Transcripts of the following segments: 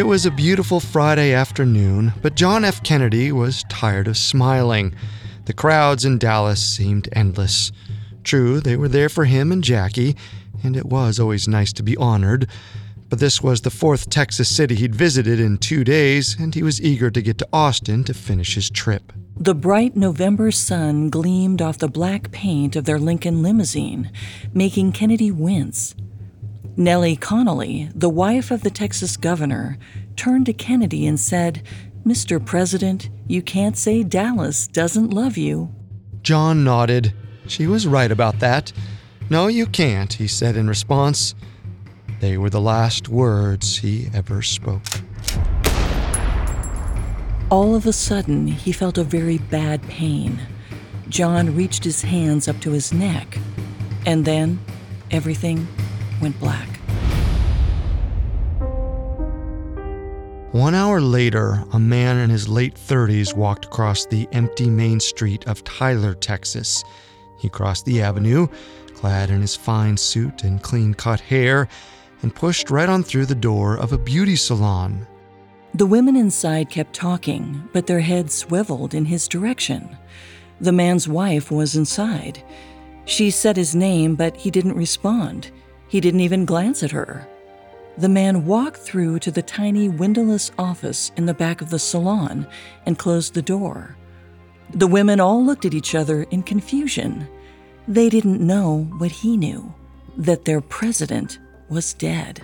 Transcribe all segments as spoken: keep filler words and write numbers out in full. It was a beautiful Friday afternoon, but John F. Kennedy was tired of smiling. The crowds in Dallas seemed endless. True, they were there for him and Jackie, and it was always nice to be honored. But this was the fourth Texas city he'd visited in two days, and he was eager to get to Austin to finish his trip. The bright November sun gleamed off the black paint of their Lincoln limousine, making Kennedy wince. Nellie Connolly, the wife of the Texas governor, turned to Kennedy and said, "Mister President, you can't say Dallas doesn't love you." John nodded. She was right about that. "No, you can't," he said in response. They were the last words he ever spoke. All of a sudden, he felt a very bad pain. John reached his hands up to his neck, and then everything went black. One hour later, a man in his late thirties walked across the empty main street of Tyler, Texas. He crossed the avenue, clad in his fine suit and clean-cut hair, and pushed right on through the door of a beauty salon. The women inside kept talking, but their heads swiveled in his direction. The man's wife was inside. She said his name, but he didn't respond. He didn't even glance at her. The man walked through to the tiny windowless office in the back of the salon and closed the door. The women all looked at each other in confusion. They didn't know what he knew, that their president was dead.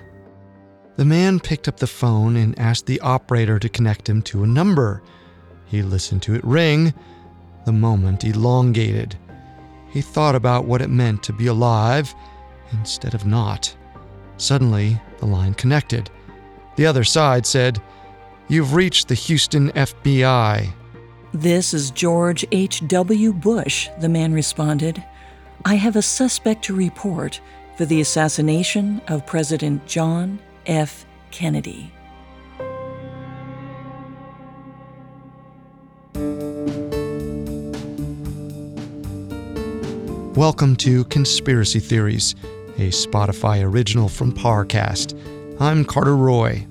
The man picked up the phone and asked the operator to connect him to a number. He listened to it ring. The moment elongated. He thought about what it meant to be alive instead of not. Suddenly, the line connected. The other side said, "You've reached the Houston F B I. "This is George H W. Bush," the man responded. "I have a suspect to report for the assassination of President John F. Kennedy." Welcome to Conspiracy Theories, a Spotify original from Parcast. I'm Carter Roy.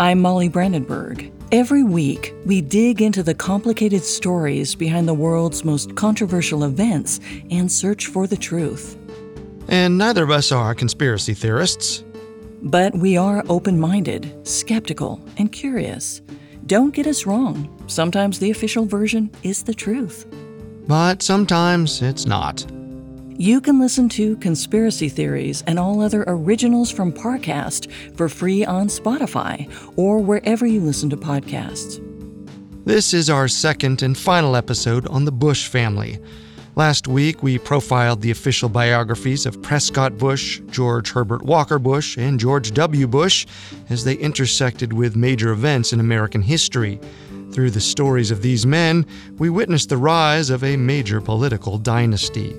I'm Molly Brandenburg. Every week, we dig into the complicated stories behind the world's most controversial events and search for the truth. And neither of us are conspiracy theorists. But we are open-minded, skeptical, and curious. Don't get us wrong. Sometimes the official version is the truth. But sometimes it's not. You can listen to Conspiracy Theories and all other originals from Parcast for free on Spotify or wherever you listen to podcasts. This is our second and final episode on the Bush family. Last week, we profiled the official biographies of Prescott Bush, George Herbert Walker Bush, and George W. Bush as they intersected with major events in American history. Through the stories of these men, we witnessed the rise of a major political dynasty.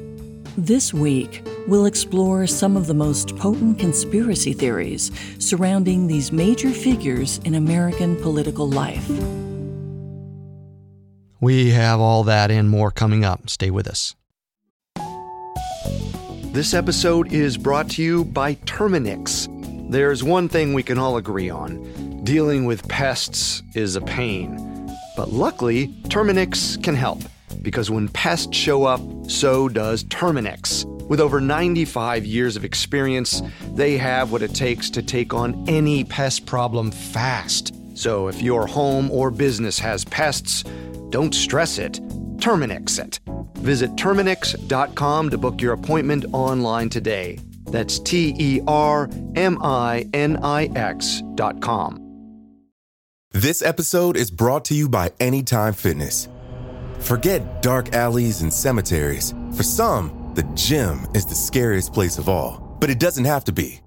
This week, we'll explore some of the most potent conspiracy theories surrounding these major figures in American political life. We have all that and more coming up. Stay with us. This episode is brought to you by Terminix. There's one thing we can all agree on. Dealing with pests is a pain. But luckily, Terminix can help. Because when pests show up, so does Terminix. With over ninety-five years of experience, they have what it takes to take on any pest problem fast. So if your home or business has pests, don't stress it, Terminix it. Visit Terminix dot com to book your appointment online today. That's T E R M I N I X dot com. This episode is brought to you by Anytime Fitness. Forget dark alleys and cemeteries. For some, the gym is the scariest place of all, but it doesn't have to be.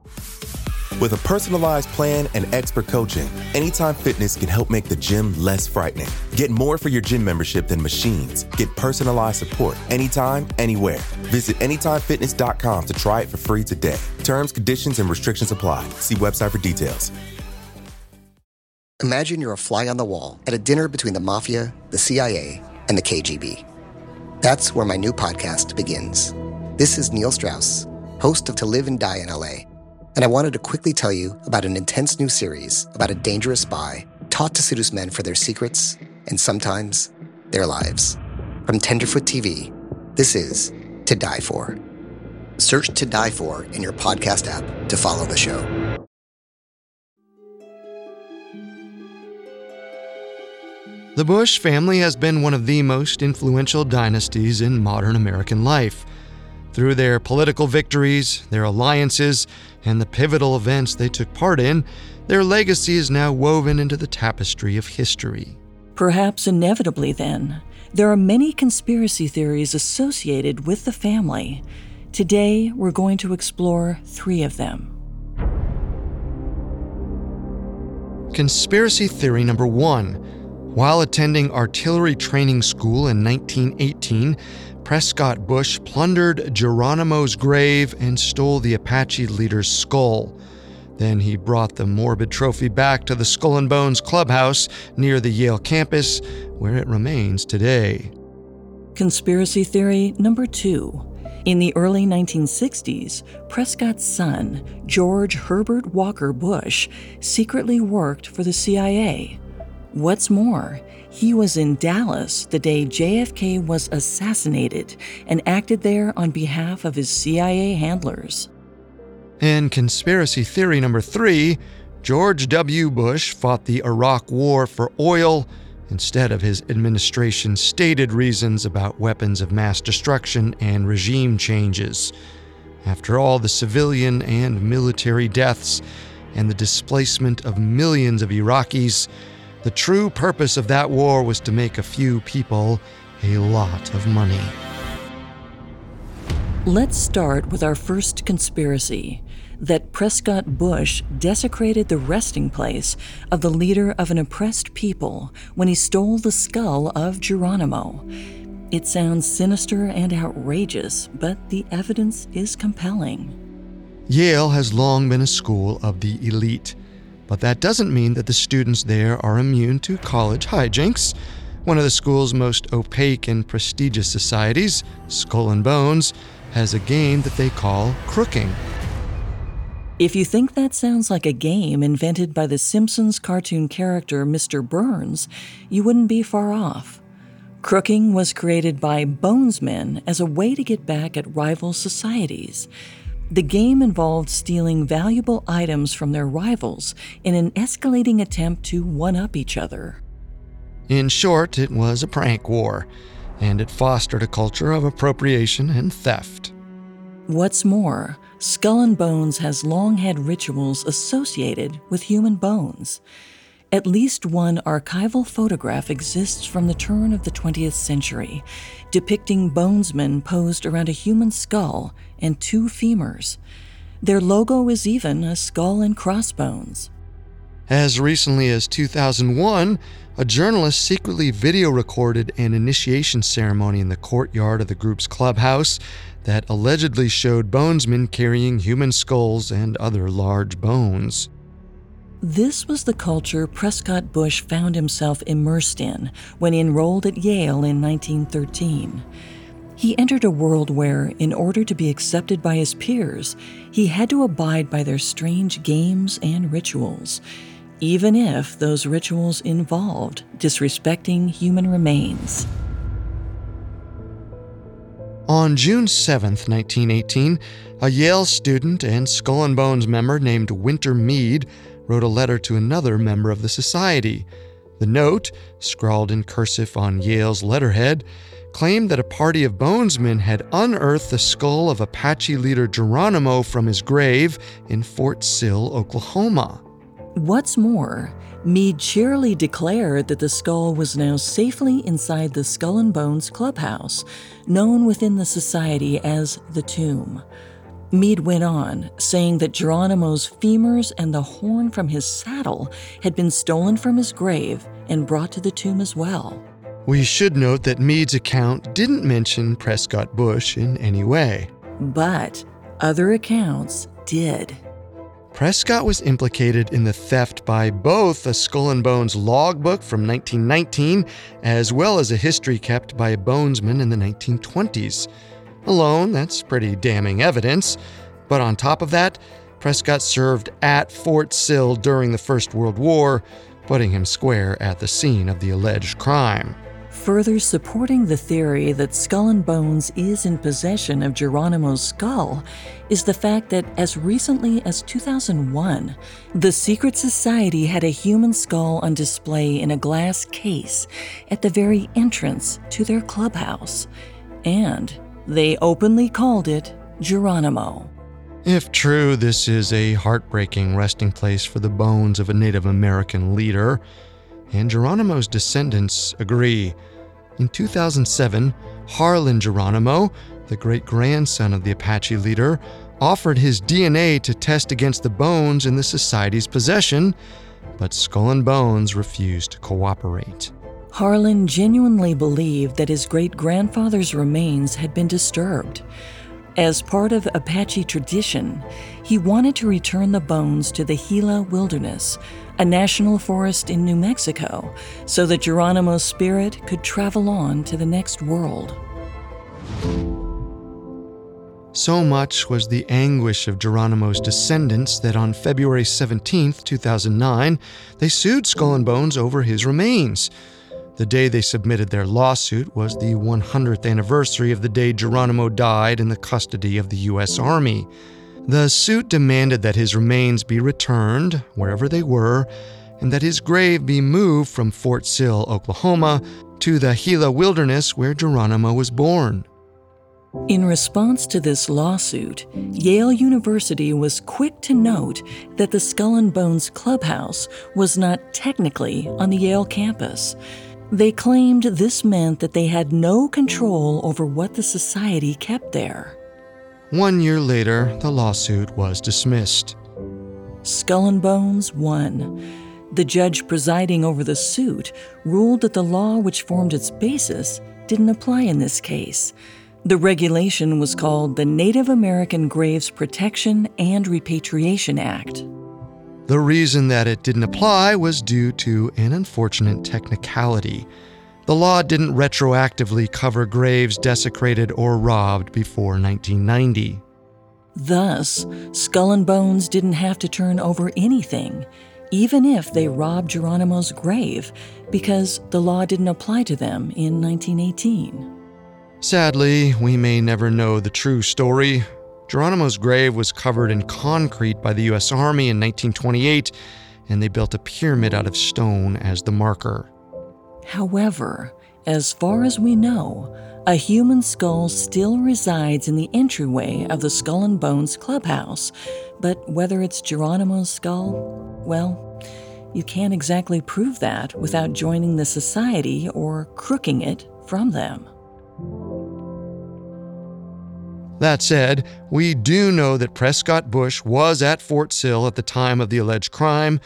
With a personalized plan and expert coaching, Anytime Fitness can help make the gym less frightening. Get more for your gym membership than machines. Get personalized support anytime, anywhere. Visit anytime fitness dot com to try it for free today. Terms, conditions, and restrictions apply. See website for details. Imagine you're a fly on the wall at a dinner between the mafia, the C I A, and the K G B. That's where my new podcast begins. This is Neil Strauss, host of To Live and Die in L A, and I wanted to quickly tell you about an intense new series about a dangerous spy taught to seduce men for their secrets and sometimes their lives. From Tenderfoot T V, this is To Die For. Search To Die For in your podcast app to follow the show. The Bush family has been one of the most influential dynasties in modern American life. Through their political victories, their alliances, and the pivotal events they took part in, their legacy is now woven into the tapestry of history. Perhaps inevitably, then, there are many conspiracy theories associated with the family. Today, we're going to explore three of them. Conspiracy theory number one. While attending artillery training school in nineteen eighteen, Prescott Bush plundered Geronimo's grave and stole the Apache leader's skull. Then he brought the morbid trophy back to the Skull and Bones clubhouse near the Yale campus, where it remains today. Conspiracy theory number two. In the early nineteen sixties, Prescott's son, George Herbert Walker Bush, secretly worked for the C I A. What's more, he was in Dallas the day J F K was assassinated and acted there on behalf of his C I A handlers. In conspiracy theory number three, George W. Bush fought the Iraq War for oil instead of his administration's stated reasons about weapons of mass destruction and regime changes. After all the civilian and military deaths and the displacement of millions of Iraqis, the true purpose of that war was to make a few people a lot of money. Let's start with our first conspiracy, that Prescott Bush desecrated the resting place of the leader of an oppressed people when he stole the skull of Geronimo. It sounds sinister and outrageous, but the evidence is compelling. Yale has long been a school of the elite. But that doesn't mean that the students there are immune to college hijinks. One of the school's most opaque and prestigious societies, Skull and Bones, has a game that they call crooking. If you think that sounds like a game invented by The Simpsons cartoon character Mister Burns, you wouldn't be far off. Crooking was created by bonesmen as a way to get back at rival societies. The game involved stealing valuable items from their rivals in an escalating attempt to one-up each other. In short, it was a prank war, and it fostered a culture of appropriation and theft. What's more, Skull and Bones has long had rituals associated with human bones. At least one archival photograph exists from the turn of the twentieth century, depicting bonesmen posed around a human skull and two femurs. Their logo is even a skull and crossbones. As recently as two thousand one, a journalist secretly video recorded an initiation ceremony in the courtyard of the group's clubhouse that allegedly showed bonesmen carrying human skulls and other large bones. This was the culture Prescott Bush found himself immersed in when he enrolled at Yale in nineteen thirteen. He entered a world where, in order to be accepted by his peers, he had to abide by their strange games and rituals, even if those rituals involved disrespecting human remains. On June seventh, nineteen eighteen, a Yale student and Skull and Bones member named Winter Meade wrote a letter to another member of the society. The note, scrawled in cursive on Yale's letterhead, claimed that a party of bonesmen had unearthed the skull of Apache leader Geronimo from his grave in Fort Sill, Oklahoma. What's more, Meade cheerily declared that the skull was now safely inside the Skull and Bones clubhouse, known within the society as the tomb. Meade went on, saying that Geronimo's femurs and the horn from his saddle had been stolen from his grave and brought to the tomb as well. We should note that Meade's account didn't mention Prescott Bush in any way. But other accounts did. Prescott was implicated in the theft by both a Skull and Bones logbook from nineteen nineteen, as well as a history kept by a bonesman in the nineteen twenties. Alone, that's pretty damning evidence. But on top of that, Prescott served at Fort Sill during the First World War, putting him square at the scene of the alleged crime. Further supporting the theory that Skull and Bones is in possession of Geronimo's skull is the fact that as recently as two thousand one, the Secret Society had a human skull on display in a glass case at the very entrance to their clubhouse, and they openly called it Geronimo. If true, this is a heartbreaking resting place for the bones of a Native American leader, and Geronimo's descendants agree. In two thousand seven, Harlan Geronimo, the great-grandson of the Apache leader, offered his D N A to test against the bones in the society's possession, but Skull and Bones refused to cooperate. Harlan genuinely believed that his great-grandfather's remains had been disturbed. As part of Apache tradition, he wanted to return the bones to the Gila Wilderness, a national forest in New Mexico, so that Geronimo's spirit could travel on to the next world. So much was the anguish of Geronimo's descendants that on February seventeenth, two thousand nine, they sued Skull and Bones over his remains. The day they submitted their lawsuit was the one hundredth anniversary of the day Geronimo died in the custody of the U S Army. The suit demanded that his remains be returned, wherever they were, and that his grave be moved from Fort Sill, Oklahoma, to the Gila Wilderness where Geronimo was born. In response to this lawsuit, Yale University was quick to note that the Skull and Bones Clubhouse was not technically on the Yale campus. They claimed this meant that they had no control over what the society kept there. One year later, the lawsuit was dismissed. Skull and Bones won. The judge presiding over the suit ruled that the law which formed its basis didn't apply in this case. The regulation was called the Native American Graves Protection and Repatriation Act. The reason that it didn't apply was due to an unfortunate technicality. The law didn't retroactively cover graves desecrated or robbed before nineteen ninety. Thus, Skull and Bones didn't have to turn over anything, even if they robbed Geronimo's grave, because the law didn't apply to them in nineteen eighteen. Sadly, we may never know the true story. Geronimo's grave was covered in concrete by the U S Army in nineteen twenty-eight, and they built a pyramid out of stone as the marker. However, as far as we know, a human skull still resides in the entryway of the Skull and Bones Clubhouse, but whether it's Geronimo's skull, well, you can't exactly prove that without joining the society or crooking it from them. That said, we do know that Prescott Bush was at Fort Sill at the time of the alleged crime,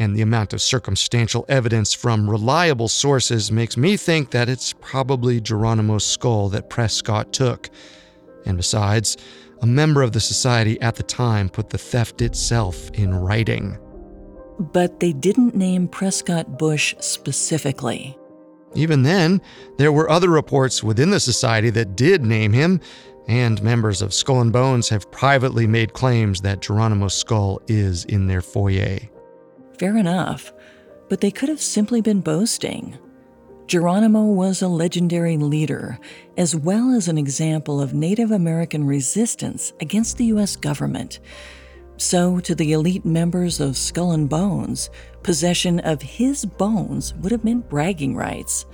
and the amount of circumstantial evidence from reliable sources makes me think that it's probably Geronimo's skull that Prescott took. And besides, a member of the society at the time put the theft itself in writing. But they didn't name Prescott Bush specifically. Even then, there were other reports within the society that did name him, and members of Skull and Bones have privately made claims that Geronimo's skull is in their foyer. Fair enough, but they could have simply been boasting. Geronimo was a legendary leader, as well as an example of Native American resistance against the U S government. So, to the elite members of Skull and Bones, possession of his bones would have meant bragging rights.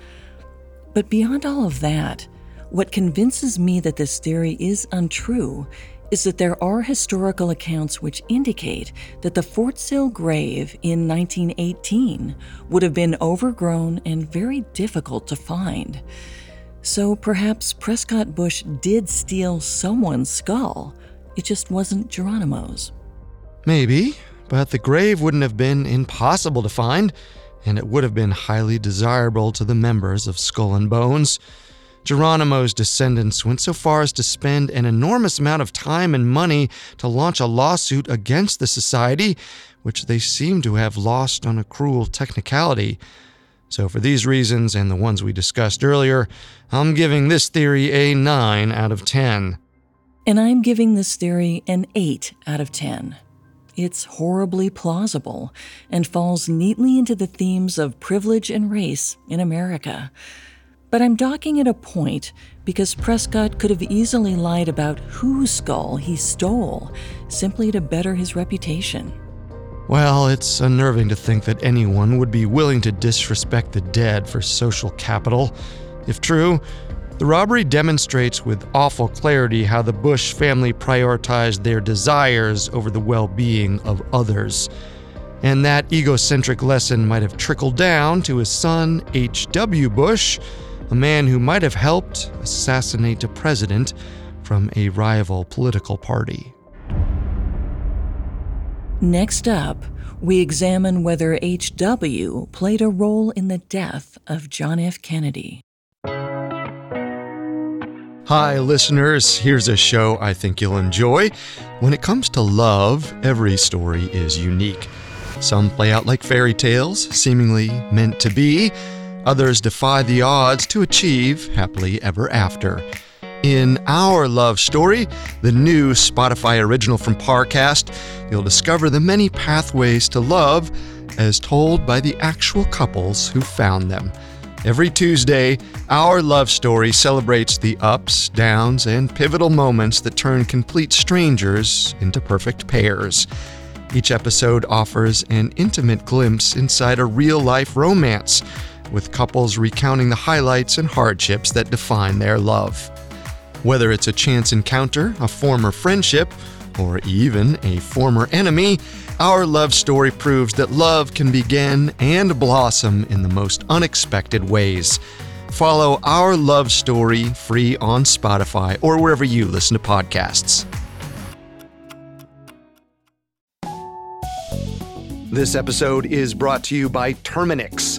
But beyond all of that, what convinces me that this theory is untrue is that there are historical accounts which indicate that the Fort Sill grave in nineteen eighteen would have been overgrown and very difficult to find. So perhaps Prescott Bush did steal someone's skull, it just wasn't Geronimo's. Maybe, but the grave wouldn't have been impossible to find, and it would have been highly desirable to the members of Skull and Bones. Geronimo's descendants went so far as to spend an enormous amount of time and money to launch a lawsuit against the society, which they seem to have lost on a cruel technicality. So for these reasons, and the ones we discussed earlier, I'm giving this theory a nine out of ten. And I'm giving this theory an eight out of ten. It's horribly plausible and falls neatly into the themes of privilege and race in America. But I'm docking it a point because Prescott could have easily lied about whose skull he stole simply to better his reputation. Well, it's unnerving to think that anyone would be willing to disrespect the dead for social capital. If true, the robbery demonstrates with awful clarity how the Bush family prioritized their desires over the well-being of others. And that egocentric lesson might have trickled down to his son, H W Bush, a man who might have helped assassinate a president from a rival political party. Next up, we examine whether H W played a role in the death of John F. Kennedy. Hi, listeners. Here's a show I think you'll enjoy. When it comes to love, every story is unique. Some play out like fairy tales, seemingly meant to be. Others defy the odds to achieve happily ever after. In Our Love Story, the new Spotify original from Parcast, you'll discover the many pathways to love as told by the actual couples who found them. Every Tuesday, Our Love Story celebrates the ups, downs, and pivotal moments that turn complete strangers into perfect pairs. Each episode offers an intimate glimpse inside a real-life romance, with couples recounting the highlights and hardships that define their love. Whether it's a chance encounter, a former friendship, or even a former enemy, Our Love Story proves that love can begin and blossom in the most unexpected ways. Follow Our Love Story free on Spotify or wherever you listen to podcasts. This episode is brought to you by Terminix.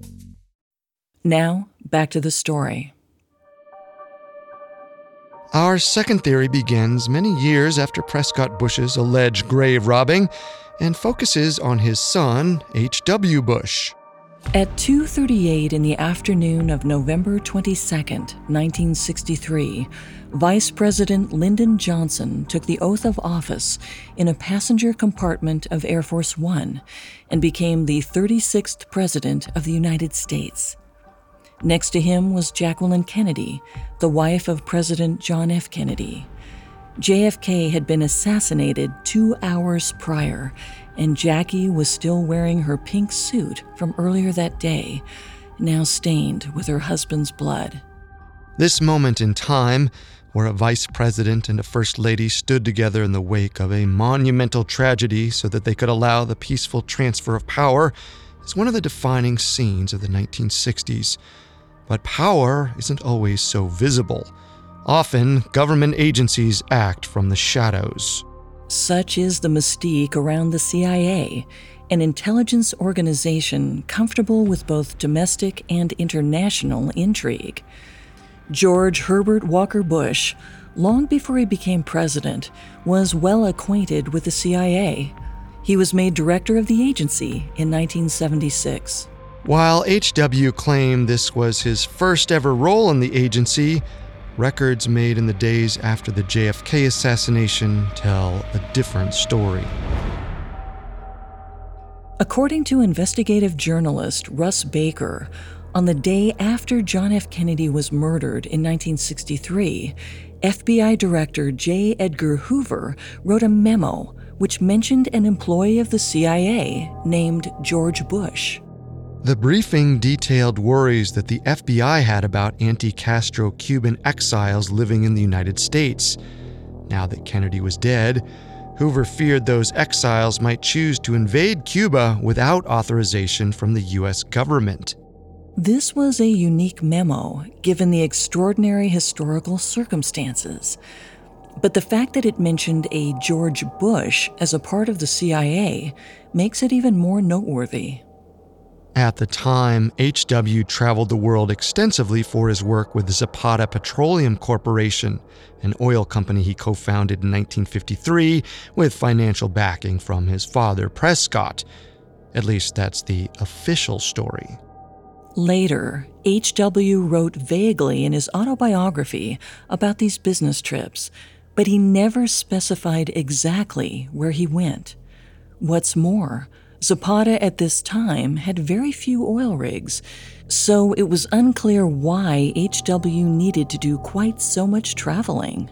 Now, back to the story. Our second theory begins many years after Prescott Bush's alleged grave robbing and focuses on his son, H W Bush. At two thirty-eight in the afternoon of November twenty-second, nineteen sixty-three, Vice President Lyndon Johnson took the oath of office in a passenger compartment of Air Force One and became the thirty-sixth President of the United States. Next to him was Jacqueline Kennedy, the wife of President John F. Kennedy. J F K had been assassinated two hours prior, and Jackie was still wearing her pink suit from earlier that day, now stained with her husband's blood. This moment in time, where a vice president and a first lady stood together in the wake of a monumental tragedy so that they could allow the peaceful transfer of power, is one of the defining scenes of the nineteen sixties. But power isn't always so visible. Often, government agencies act from the shadows. Such is the mystique around the C I A, an intelligence organization comfortable with both domestic and international intrigue. George Herbert Walker Bush, long before he became president, was well acquainted with the C I A. He was made director of the agency in nineteen seventy-six. While H W claimed this was his first ever role in the agency, records made in the days after the J F K assassination tell a different story. According to investigative journalist Russ Baker, on the day after John F. Kennedy was murdered in nineteen sixty-three, F B I Director J. Edgar Hoover wrote a memo which mentioned an employee of the C I A named George Bush. The briefing detailed worries that the F B I had about anti-Castro Cuban exiles living in the United States. Now that Kennedy was dead, Hoover feared those exiles might choose to invade Cuba without authorization from the U S government. This was a unique memo, given the extraordinary historical circumstances. But the fact that it mentioned a George Bush as a part of the C I A makes it even more noteworthy. At the time, H W traveled the world extensively for his work with the Zapata Petroleum Corporation, an oil company he co-founded in nineteen fifty-three with financial backing from his father, Prescott. At least that's the official story. Later, H W wrote vaguely in his autobiography about these business trips, but he never specified exactly where he went. What's more, Zapata at this time had very few oil rigs, so it was unclear why H W needed to do quite so much traveling.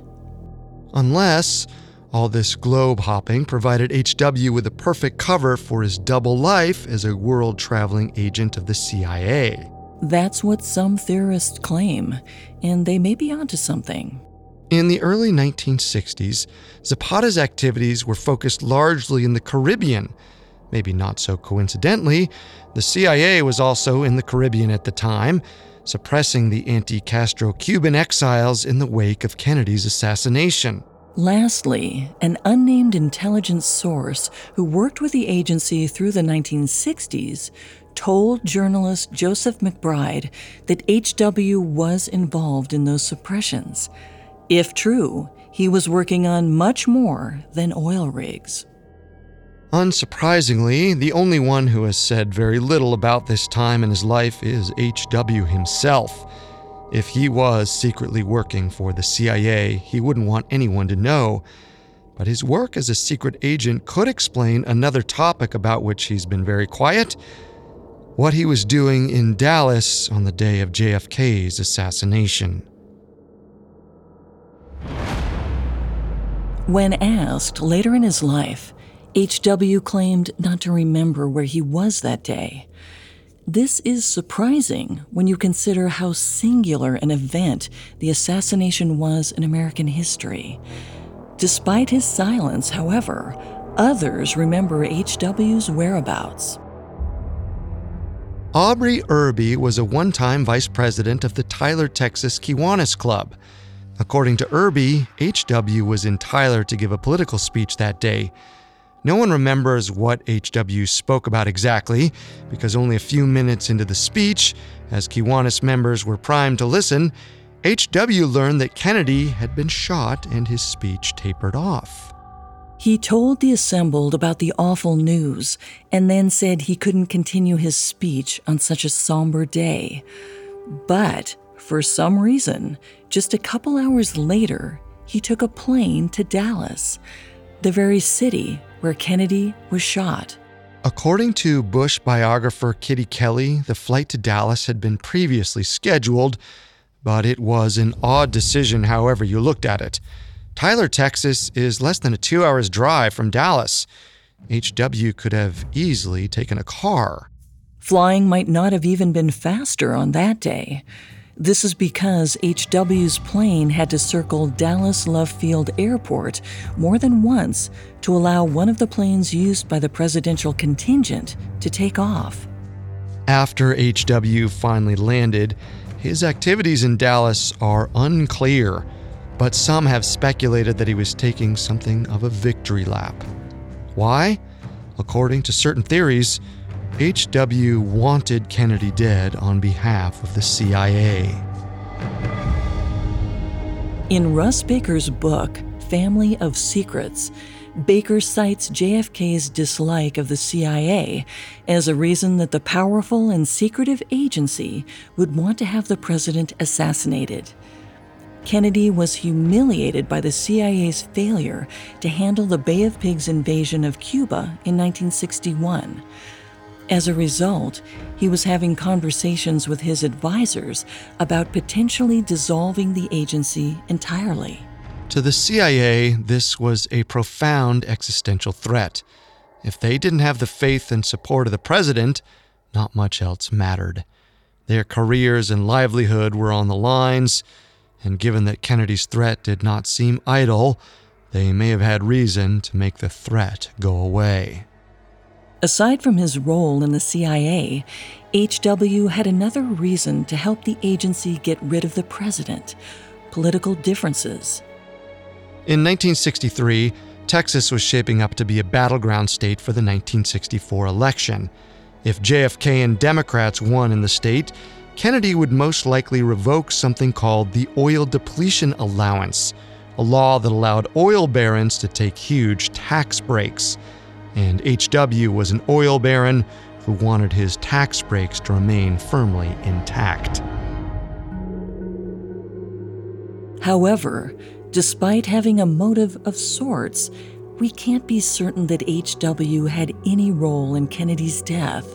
Unless all this globe hopping provided H W with a perfect cover for his double life as a world-traveling agent of the C I A. That's what some theorists claim, and they may be onto something. In the early nineteen sixties, Zapata's activities were focused largely in the Caribbean. Maybe not so coincidentally, the C I A was also in the Caribbean at the time, suppressing the anti-Castro Cuban exiles in the wake of Kennedy's assassination. Lastly, an unnamed intelligence source who worked with the agency through the nineteen sixties told journalist Joseph McBride that H W was involved in those suppressions. If true, he was working on much more than oil rigs. Unsurprisingly, the only one who has said very little about this time in his life is H W himself. If he was secretly working for the C I A, he wouldn't want anyone to know. But his work as a secret agent could explain another topic about which he's been very quiet: what he was doing in Dallas on the day of J F K's assassination. When asked later in his life, H W claimed not to remember where he was that day. This is surprising when you consider how singular an event the assassination was in American history. Despite his silence, however, others remember H W's whereabouts. Aubrey Irby was a one-time vice president of the Tyler, Texas Kiwanis Club. According to Irby, H W was in Tyler to give a political speech that day. No one remembers what H W spoke about exactly, because only a few minutes into the speech, as Kiwanis members were primed to listen, H W learned that Kennedy had been shot and his speech tapered off. He told the assembled about the awful news and then said he couldn't continue his speech on such a somber day. But for some reason, just a couple hours later, he took a plane to Dallas, the very city where Kennedy was shot. According to Bush biographer Kitty Kelly, the flight to Dallas had been previously scheduled, but it was an odd decision however you looked at it. Tyler, Texas is less than a two hours drive from Dallas. H W could have easily taken a car. Flying might not have even been faster on that day. This is because H W's plane had to circle Dallas Love Field Airport more than once to allow one of the planes used by the presidential contingent to take off. After H W finally landed, his activities in Dallas are unclear, but some have speculated that he was taking something of a victory lap. Why? According to certain theories, H W wanted Kennedy dead on behalf of the C I A. In Russ Baker's book, Family of Secrets, Baker cites J F K's dislike of the C I A as a reason that the powerful and secretive agency would want to have the president assassinated. Kennedy was humiliated by the C I A's failure to handle the Bay of Pigs invasion of Cuba in nineteen sixty-one. As a result, he was having conversations with his advisors about potentially dissolving the agency entirely. To the C I A, this was a profound existential threat. If they didn't have the faith and support of the president, Not much else mattered. Their careers and livelihood were on the lines, and given that Kennedy's threat did not seem idle, they may have had reason to make the threat go away. Aside from his role in the C I A, H W had another reason to help the agency get rid of the president: political differences. In nineteen sixty-three, Texas was shaping up to be a battleground state for the nineteen sixty-four election. If J F K and Democrats won in the state, Kennedy would most likely revoke something called the Oil Depletion Allowance, a law that allowed oil barons to take huge tax breaks. And H W was an oil baron who wanted his tax breaks to remain firmly intact. However, despite having a motive of sorts, we can't be certain that H W had any role in Kennedy's death.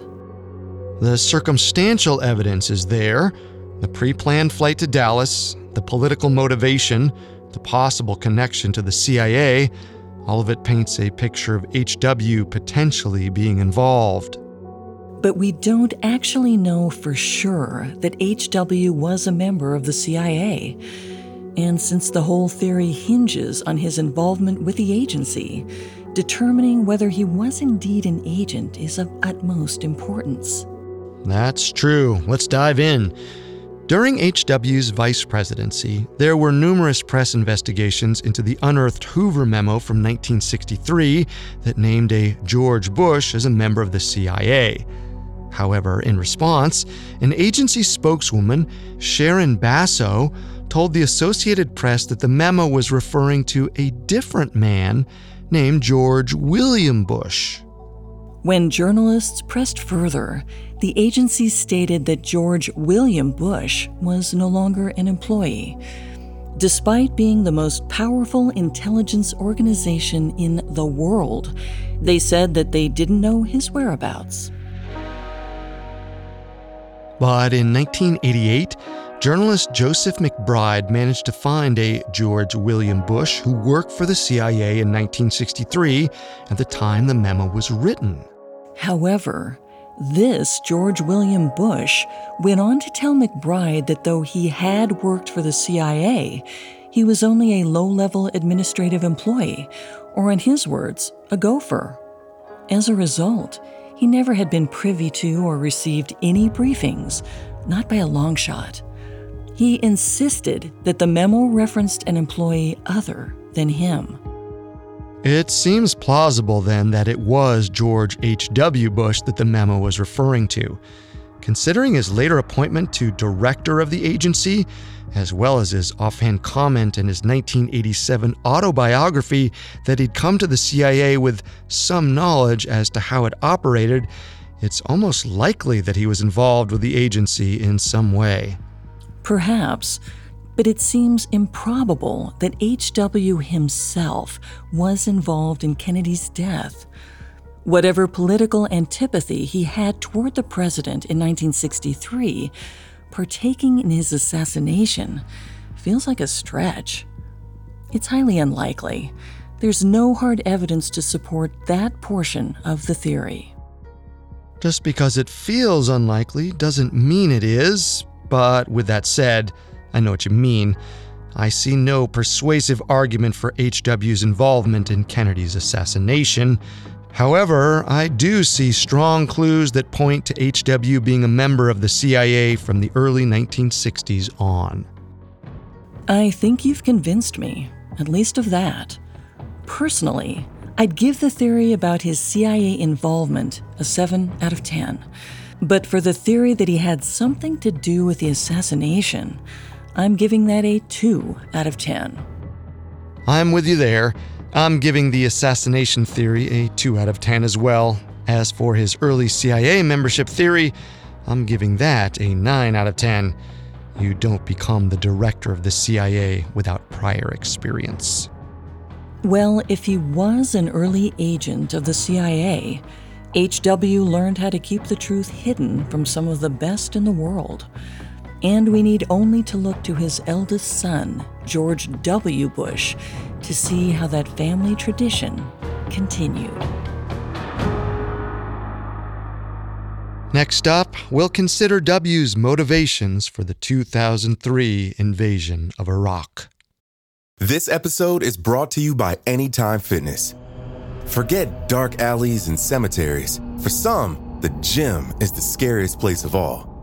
The circumstantial evidence is there: the pre-planned flight to Dallas, the political motivation, the possible connection to the C I A. All of it paints a picture of H W potentially being involved. But we don't actually know for sure that H W was a member of the C I A. And since the whole theory hinges on his involvement with the agency, determining whether he was indeed an agent is of utmost importance. That's true. Let's dive in. During H W's vice presidency, there were numerous press investigations into the unearthed Hoover memo from nineteen sixty-three that named a George Bush as a member of the C I A. However, in response, an agency spokeswoman, Sharon Basso, told the Associated Press that the memo was referring to a different man named George William Bush. When journalists pressed further, the agency stated that George William Bush was no longer an employee, despite being the most powerful intelligence organization in the world. They said that they didn't know his whereabouts. But in nineteen eighty-eight, journalist Joseph McBride managed to find a George William Bush who worked for the C I A in nineteen sixty-three at the time the memo was written. However, this George William Bush went on to tell McBride that though he had worked for the C I A, he was only a low-level administrative employee, or in his words, a gopher. As a result, he never had been privy to or received any briefings, not by a long shot. He insisted that the memo referenced an employee other than him. It seems plausible, then, that it was George H W. Bush that the memo was referring to. Considering his later appointment to director of the agency, as well as his offhand comment in his nineteen eighty-seven autobiography that he'd come to the C I A with some knowledge as to how it operated, it's almost likely that he was involved with the agency in some way. Perhaps, but it seems improbable that H W himself was involved in Kennedy's death. Whatever political antipathy he had toward the president in nineteen sixty-three, partaking in his assassination feels like a stretch. It's highly unlikely. There's no hard evidence to support that portion of the theory. Just because it feels unlikely doesn't mean it is. But with that said, I know what you mean. I see no persuasive argument for H W's involvement in Kennedy's assassination. However, I do see strong clues that point to H W being a member of the C I A from the early nineteen sixties on. I think you've convinced me, at least of that. Personally, I'd give the theory about his C I A involvement a seven out of ten. But for the theory that he had something to do with the assassination, I'm giving that a two out of ten. I'm with you there. I'm giving the assassination theory a two out of ten as well. As for his early C I A membership theory, I'm giving that a nine out of ten. You don't become the director of the C I A without prior experience. Well, if he was an early agent of the C I A, H W learned how to keep the truth hidden from some of the best in the world. And we need only to look to his eldest son, George W. Bush, to see how that family tradition continued. Next up, we'll consider W's motivations for the two thousand three invasion of Iraq. This episode is brought to you by Anytime Fitness. Forget dark alleys and cemeteries. For some, the gym is the scariest place of all,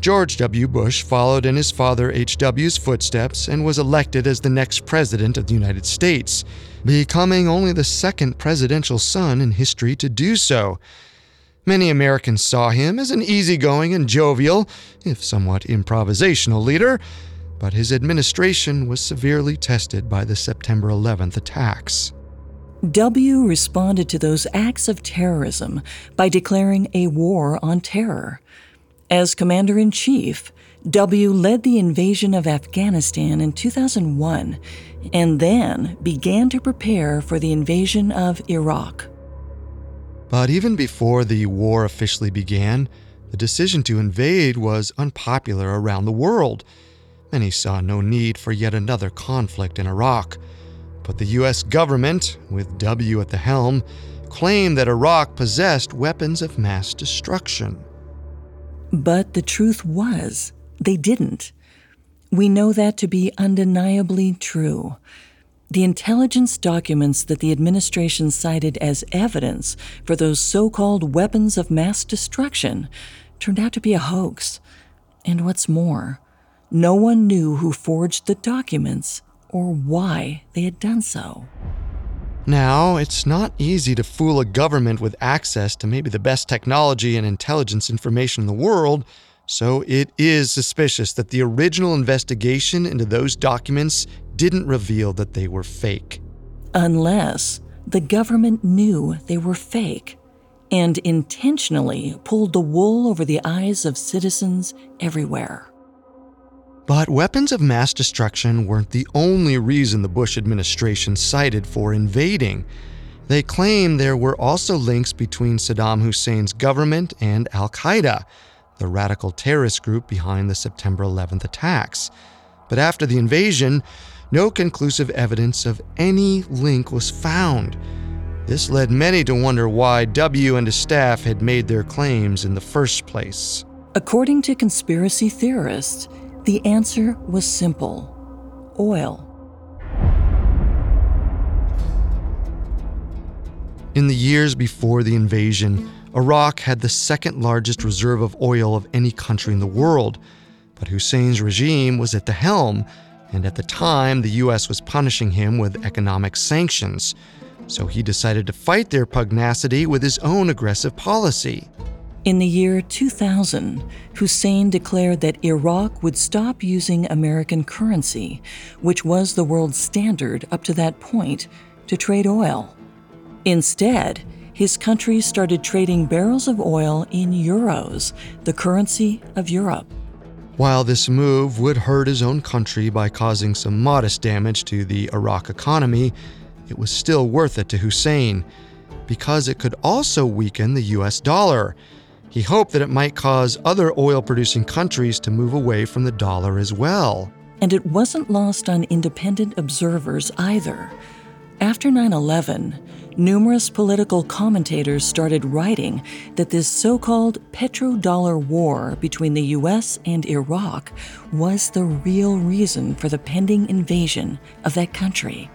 George W. Bush followed in his father H W's footsteps and was elected as the next president of the United States, becoming only the second presidential son in history to do so. Many Americans saw him as an easygoing and jovial, if somewhat improvisational, leader, but his administration was severely tested by the September eleventh attacks. W responded to those acts of terrorism by declaring a war on terror. As commander-in-chief, W led the invasion of Afghanistan in two thousand one and then began to prepare for the invasion of Iraq. But even before the war officially began, the decision to invade was unpopular around the world. Many saw no need for yet another conflict in Iraq. But the U S government, with W at the helm, claimed that Iraq possessed weapons of mass destruction. But the truth was, they didn't. We know that to be undeniably true. The intelligence documents that the administration cited as evidence for those so-called weapons of mass destruction turned out to be a hoax. And what's more, no one knew who forged the documents or why they had done so. Now, it's not easy to fool a government with access to maybe the best technology and intelligence information in the world, so it is suspicious that the original investigation into those documents didn't reveal that they were fake. Unless the government knew they were fake and intentionally pulled the wool over the eyes of citizens everywhere. But weapons of mass destruction weren't the only reason the Bush administration cited for invading. They claimed there were also links between Saddam Hussein's government and al-Qaeda, the radical terrorist group behind the September eleventh attacks. But after the invasion, no conclusive evidence of any link was found. This led many to wonder why W and his staff had made their claims in the first place. According to conspiracy theorists, the answer was simple: oil. In the years before the invasion, Iraq had the second largest reserve of oil of any country in the world. But Hussein's regime was at the helm, and at the time, the U S was punishing him with economic sanctions. So he decided to fight their pugnacity with his own aggressive policy. In the year two thousand, Hussein declared that Iraq would stop using American currency, which was the world's standard up to that point, to trade oil. Instead, his country started trading barrels of oil in euros, the currency of Europe. While this move would hurt his own country by causing some modest damage to the Iraq economy, it was still worth it to Hussein, because it could also weaken the U S dollar. He hoped that it might cause other oil-producing countries to move away from the dollar as well. And it wasn't lost on independent observers either. After nine eleven, numerous political commentators started writing that this so-called petrodollar war between the U S and Iraq was the real reason for the pending invasion of that country.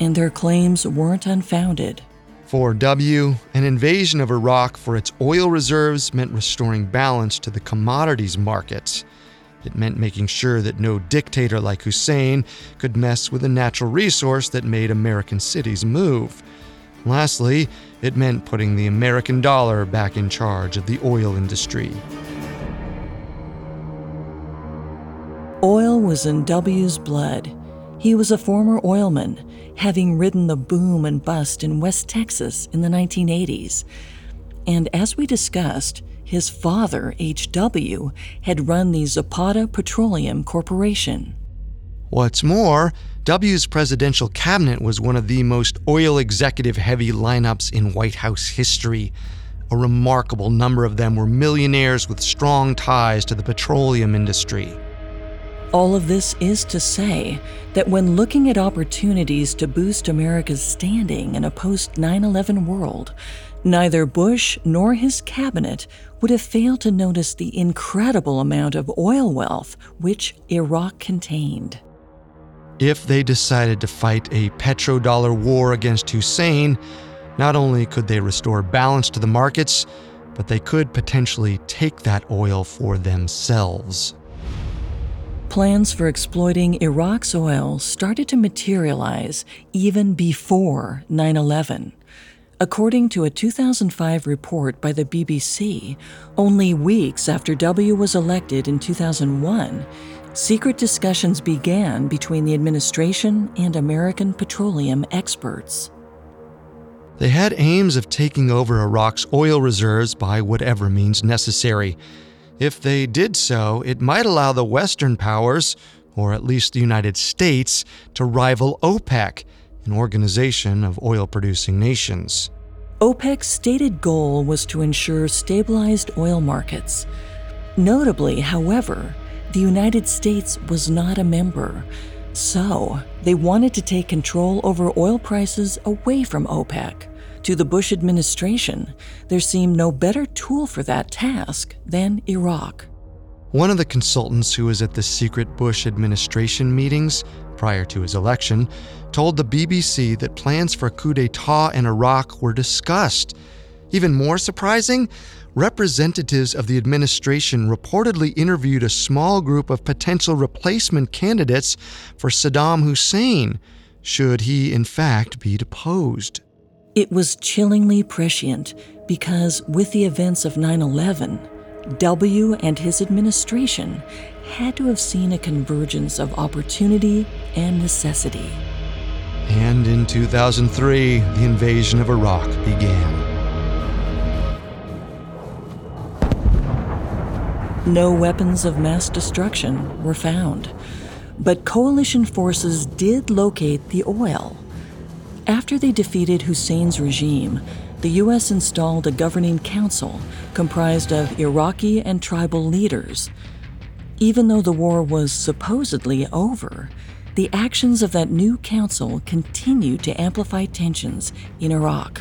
And their claims weren't unfounded. For W, an invasion of Iraq for its oil reserves meant restoring balance to the commodities markets. It meant making sure that no dictator like Hussein could mess with a natural resource that made American cities move. Lastly, it meant putting the American dollar back in charge of the oil industry. Oil was in W's blood. He was a former oilman, having ridden the boom and bust in West Texas in the nineteen eighties. And as we discussed, his father, H W, had run the Zapata Petroleum Corporation. What's more, W.'s presidential cabinet was one of the most oil executive-heavy lineups in White House history. A remarkable number of them were millionaires with strong ties to the petroleum industry. All of this is to say that when looking at opportunities to boost America's standing in a post nine eleven world, neither Bush nor his cabinet would have failed to notice the incredible amount of oil wealth which Iraq contained. If they decided to fight a petrodollar war against Hussein, not only could they restore balance to the markets, but they could potentially take that oil for themselves. Plans for exploiting Iraq's oil started to materialize even before nine eleven. According to a two thousand five report by the B B C, only weeks after W was elected in two thousand one, secret discussions began between the administration and American petroleum experts. They had aims of taking over Iraq's oil reserves by whatever means necessary. If they did so, it might allow the Western powers, or at least the United States, to rival OPEC, an organization of oil-producing nations. OPEC's stated goal was to ensure stabilized oil markets. Notably, however, the United States was not a member. So, they wanted to take control over oil prices away from OPEC. To the Bush administration, there seemed no better tool for that task than Iraq. One of the consultants who was at the secret Bush administration meetings prior to his election told the B B C that plans for a coup d'etat in Iraq were discussed. Even more surprising, representatives of the administration reportedly interviewed a small group of potential replacement candidates for Saddam Hussein, should he in fact be deposed. It was chillingly prescient because with the events of nine eleven, W and his administration had to have seen a convergence of opportunity and necessity. And in two thousand three, the invasion of Iraq began. No weapons of mass destruction were found, but coalition forces did locate the oil. After they defeated Hussein's regime, the U S installed a governing council comprised of Iraqi and tribal leaders. Even though the war was supposedly over, the actions of that new council continued to amplify tensions in Iraq.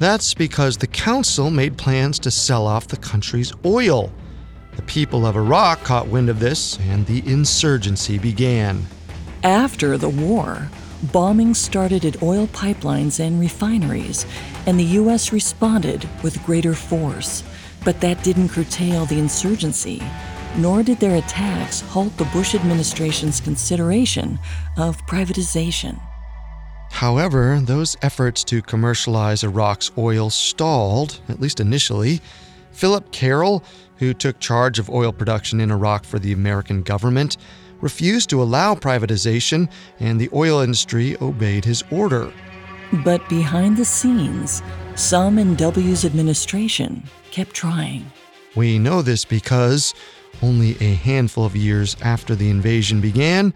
That's because the council made plans to sell off the country's oil. The people of Iraq caught wind of this, and the insurgency began. After the war, bombing started at oil pipelines and refineries, and the U S responded with greater force. But that didn't curtail the insurgency, nor did their attacks halt the Bush administration's consideration of privatization. However, those efforts to commercialize Iraq's oil stalled, at least initially. Philip Carroll, who took charge of oil production in Iraq for the American government, refused to allow privatization, and the oil industry obeyed his order. But behind the scenes, some in W's administration kept trying. We know this because only a handful of years after the invasion began,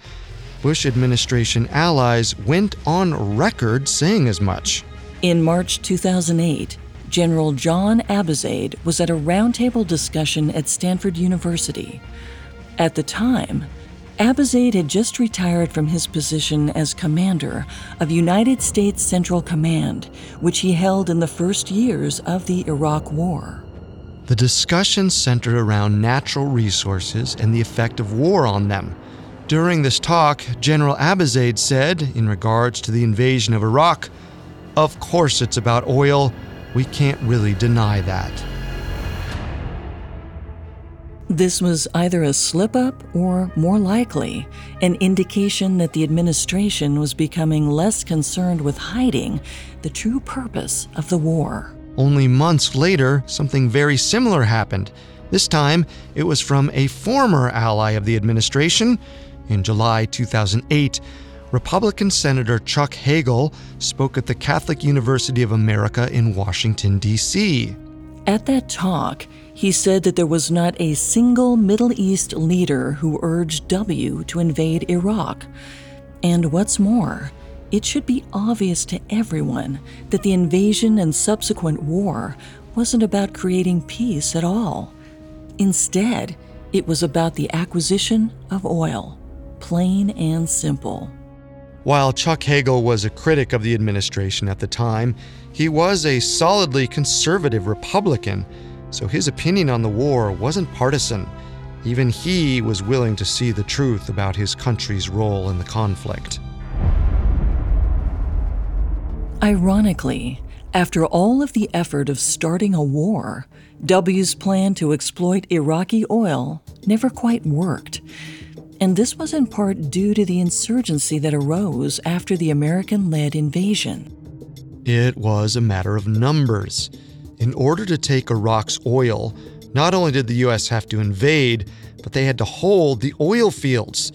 Bush administration allies went on record saying as much. In March two thousand eight, General John Abizaid was at a roundtable discussion at Stanford University. At the time, Abizaid had just retired from his position as commander of United States Central Command, which he held in the first years of the Iraq War. The discussion centered around natural resources and the effect of war on them. During this talk, General Abizaid said, in regards to the invasion of Iraq, "Of course it's about oil. We can't really deny that." This was either a slip-up or, more likely, an indication that the administration was becoming less concerned with hiding the true purpose of the war. Only months later, something very similar happened. This time, it was from a former ally of the administration. In July two thousand eight, Republican Senator Chuck Hagel spoke at the Catholic University of America in Washington, D C At that talk, he said that there was not a single Middle East leader who urged W to invade Iraq. And what's more, it should be obvious to everyone that the invasion and subsequent war wasn't about creating peace at all. Instead, it was about the acquisition of oil, plain and simple. While Chuck Hagel was a critic of the administration at the time, he was a solidly conservative Republican, so his opinion on the war wasn't partisan. Even he was willing to see the truth about his country's role in the conflict. Ironically, after all of the effort of starting a war, W's plan to exploit Iraqi oil never quite worked. And this was in part due to the insurgency that arose after the American-led invasion. It was a matter of numbers. In order to take Iraq's oil, not only did the U S have to invade, but they had to hold the oil fields.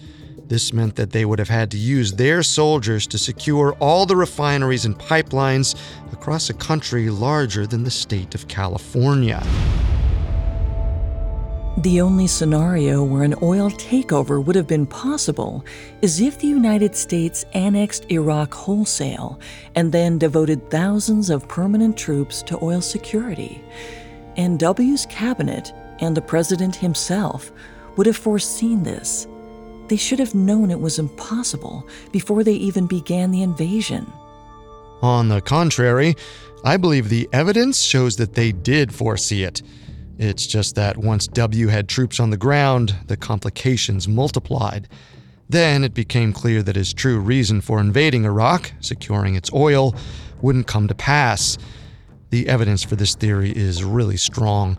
This meant that they would have had to use their soldiers to secure all the refineries and pipelines across a country larger than the state of California. The only scenario where an oil takeover would have been possible is if the United States annexed Iraq wholesale and then devoted thousands of permanent troops to oil security. And W's cabinet and the president himself would have foreseen this. They should have known it was impossible before they even began the invasion. On the contrary, I believe the evidence shows that they did foresee it. It's just that once W had troops on the ground, the complications multiplied. Then it became clear that his true reason for invading Iraq, securing its oil, wouldn't come to pass. The evidence for this theory is really strong.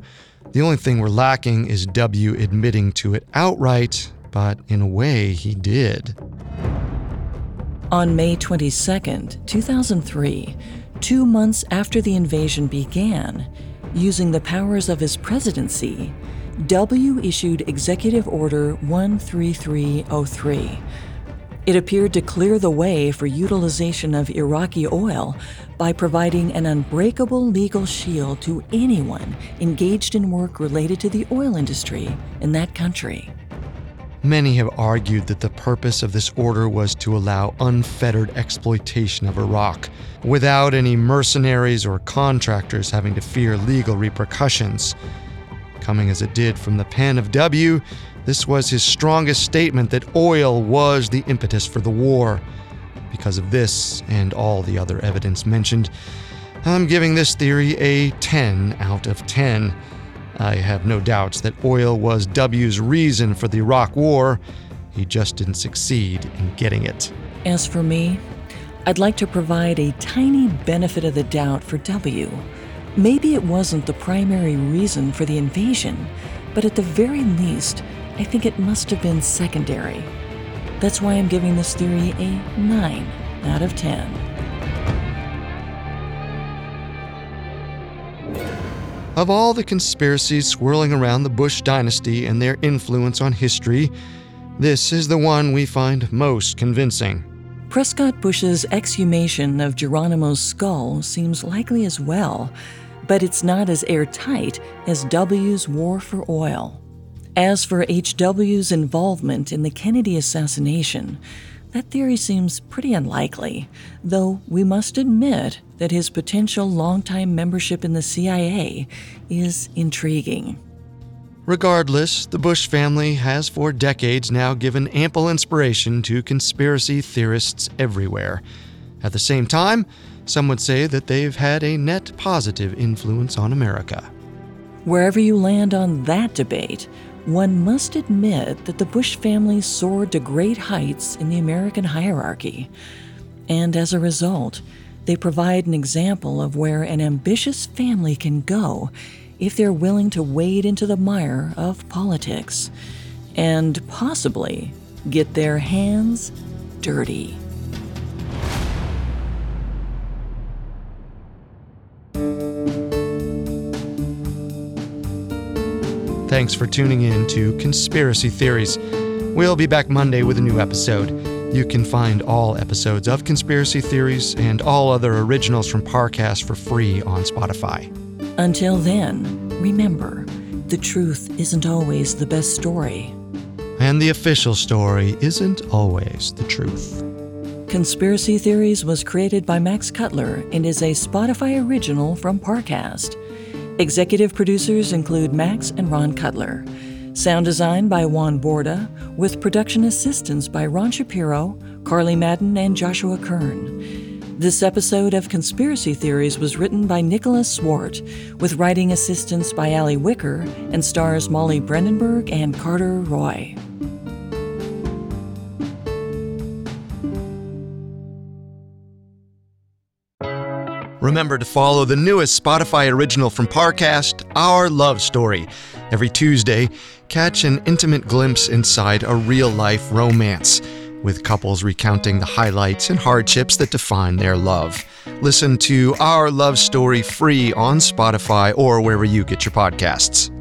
The only thing we're lacking is W admitting to it outright, but in a way he did. On May twenty-second, two thousand three, two months after the invasion began, using the powers of his presidency, W issued Executive Order one three three oh three. It appeared to clear the way for utilization of Iraqi oil by providing an unbreakable legal shield to anyone engaged in work related to the oil industry in that country. Many have argued that the purpose of this order was to allow unfettered exploitation of Iraq, without any mercenaries or contractors having to fear legal repercussions. Coming as it did from the pen of W, this was his strongest statement that oil was the impetus for the war. Because of this, and all the other evidence mentioned, I'm giving this theory a ten out of ten. I have no doubts that oil was W's reason for the Iraq War. He just didn't succeed in getting it. As for me, I'd like to provide a tiny benefit of the doubt for W. Maybe it wasn't the primary reason for the invasion, but at the very least, I think it must have been secondary. That's why I'm giving this theory a nine out of ten. Of all the conspiracies swirling around the Bush dynasty and their influence on history, this is the one we find most convincing. Prescott Bush's exhumation of Geronimo's skull seems likely as well, but it's not as airtight as W's war for oil. As for H W's involvement in the Kennedy assassination, that theory seems pretty unlikely, though we must admit that his potential longtime membership in the C I A is intriguing. Regardless, the Bush family has for decades now given ample inspiration to conspiracy theorists everywhere. At the same time, some would say that they've had a net positive influence on America. Wherever you land on that debate, one must admit that the Bush family soared to great heights in the American hierarchy. And as a result, they provide an example of where an ambitious family can go if they're willing to wade into the mire of politics and possibly get their hands dirty. Thanks for tuning in to Conspiracy Theories. We'll be back Monday with a new episode. You can find all episodes of Conspiracy Theories and all other originals from Parcast for free on Spotify. Until then, remember, the truth isn't always the best story. And the official story isn't always the truth. Conspiracy Theories was created by Max Cutler and is a Spotify original from Parcast. Executive producers include Max and Ron Cutler. Sound design by Juan Borda, with production assistance by Ron Shapiro, Carly Madden, and Joshua Kern. This episode of Conspiracy Theories was written by Nicholas Swart, with writing assistance by Ali Wicker, and stars Molly Brandenburg and Carter Roy. Remember to follow the newest Spotify original from Parcast, Our Love Story. Every Tuesday, catch an intimate glimpse inside a real-life romance, with couples recounting the highlights and hardships that define their love. Listen to Our Love Story free on Spotify or wherever you get your podcasts.